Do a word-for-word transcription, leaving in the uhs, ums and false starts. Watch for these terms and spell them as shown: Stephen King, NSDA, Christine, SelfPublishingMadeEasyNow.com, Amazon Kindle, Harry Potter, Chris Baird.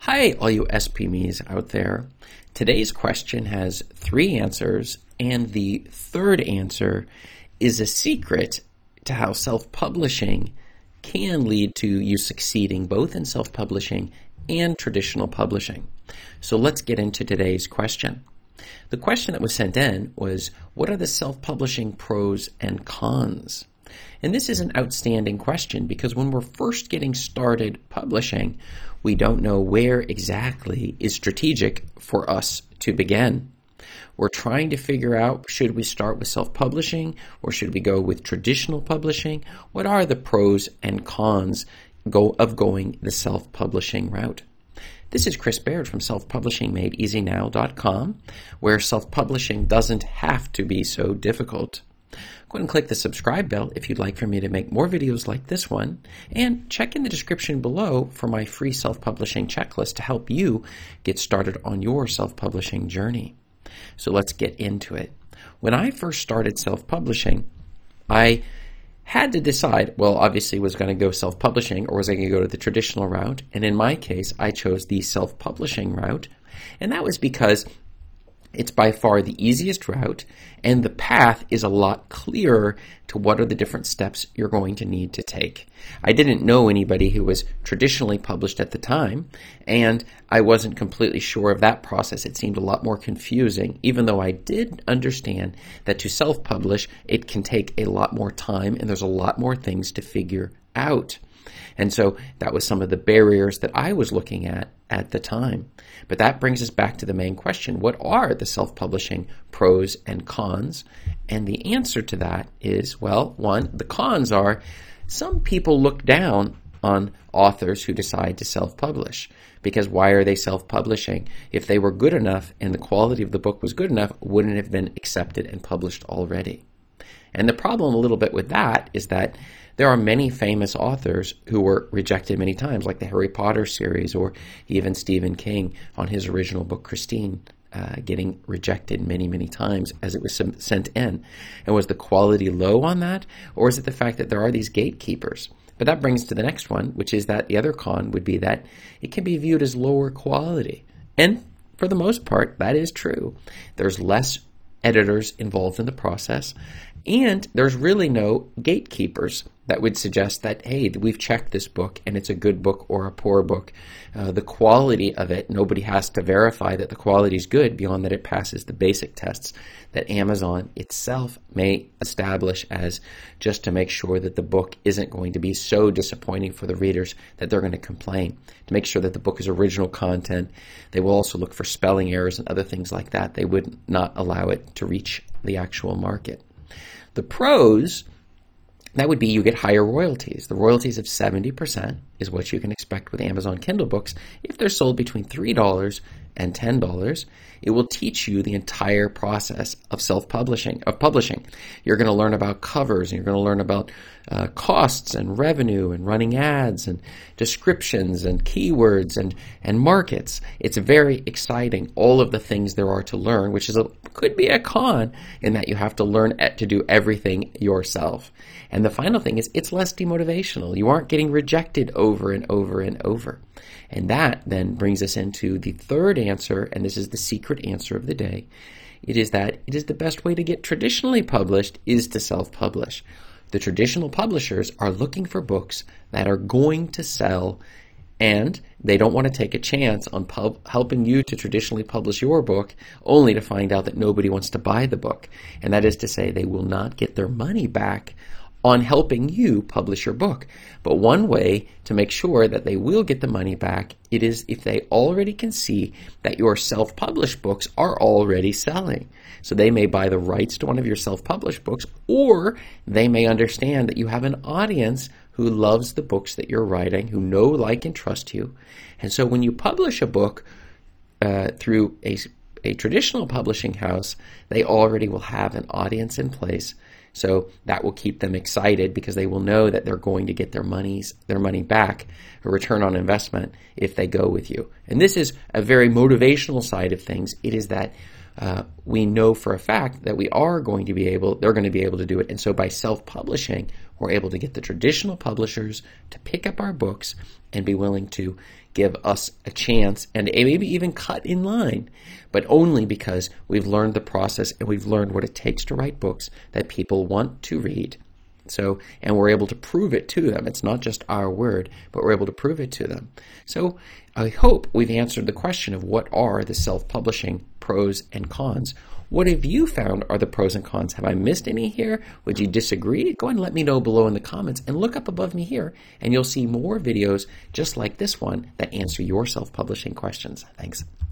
Hi, all you S P M Es out there. Today's question has three answers, and the third answer is a secret to how self-publishing can lead to you succeeding both in self-publishing and traditional publishing. So let's get into today's question. The question that was sent in was, what are the self-publishing pros and cons? And this is an outstanding question because when we're first getting started publishing, we don't know where exactly is strategic for us to begin. We're trying to figure out, should we start with self-publishing or should we go with traditional publishing? What are the pros and cons go of going the self-publishing route? This is Chris Baird from self publishing made easy now dot com, where self-publishing doesn't have to be so difficult. Go ahead and click the subscribe bell if you'd like for me to make more videos like this one, and check in the description below for my free self-publishing checklist to help you get started on your self-publishing journey. So let's get into it. When I first started self-publishing, I had to decide, well, obviously was going to go self-publishing or was I going to go to the traditional route? And in my case, I chose the self-publishing route, and that was because it's by far the easiest route, and the path is a lot clearer to what are the different steps you're going to need to take. I didn't know anybody who was traditionally published at the time, and I wasn't completely sure of that process. It seemed a lot more confusing, even though I did understand that to self-publish, it can take a lot more time, and there's a lot more things to figure out. And so that was some of the barriers that I was looking at at the time. But that brings us back to the main question. What are the self-publishing pros and cons? And the answer to that is, well, one, the cons are some people look down on authors who decide to self-publish, because why are they self-publishing? If they were good enough and the quality of the book was good enough, wouldn't it have been accepted and published already? And the problem a little bit with that is that there are many famous authors who were rejected many times, like the Harry Potter series or even Stephen King on his original book, Christine, uh, getting rejected many, many times as it was sent in. And was the quality low on that, or is it the fact that there are these gatekeepers? But that brings to the next one, which is that the other con would be that it can be viewed as lower quality. And for the most part, that is true. There's less editors involved in the process, and there's really no gatekeepers that would suggest that, hey, we've checked this book and it's a good book or a poor book. Uh, the quality of it, nobody has to verify that the quality is good beyond that it passes the basic tests that Amazon itself may establish as just to make sure that the book isn't going to be so disappointing for the readers that they're going to complain, to make sure that the book is original content. They will also look for spelling errors and other things like that. They would not allow it to reach the actual market. The pros, that would be you get higher royalties. The royalties of seventy percent is what you can expect with Amazon Kindle books if they're sold between three dollars and ten dollars. It will teach you the entire process of self-publishing, of publishing. You're going to learn about covers, and you're going to learn about uh, costs and revenue and running ads and descriptions and keywords and, and markets. It's very exciting, all of the things there are to learn, which is a, could be a con in that you have to learn to do everything yourself. And the final thing is it's less demotivational. You aren't getting rejected over and over and over. And that then brings us into the third answer, and this is the secret answer of the day. It is that it is the best way to get traditionally published is to self-publish. The traditional publishers are looking for books that are going to sell, and they don't want to take a chance on pub- helping you to traditionally publish your book only to find out that nobody wants to buy the book. And that is to say they will not get their money back on helping you publish your book. But one way to make sure that they will get the money back, it is if they already can see that your self-published books are already selling. So they may buy the rights to one of your self-published books, or they may understand that you have an audience who loves the books that you're writing, who know, like, and trust you. And so when you publish a book uh, through a, a traditional publishing house, they already will have an audience in place. So that will keep them excited because they will know that they're going to get their monies, their money back, a return on investment if they go with you. And this is a very motivational side of things. It is that uh, we know for a fact that we are going to be able, they're going to be able to do it. And so by self-publishing, we're able to get the traditional publishers to pick up our books and be willing to give us a chance and maybe even cut in line, but only because we've learned the process and we've learned what it takes to write books that people want to read. So, and we're able to prove it to them. It's not just our word, but we're able to prove it to them. So I hope we've answered the question of what are the self-publishing pros and cons. What have you found are the pros and cons? Have I missed any here? Would you disagree? Go and let me know below in the comments, and look up above me here and you'll see more videos just like this one that answer your self-publishing questions. Thanks.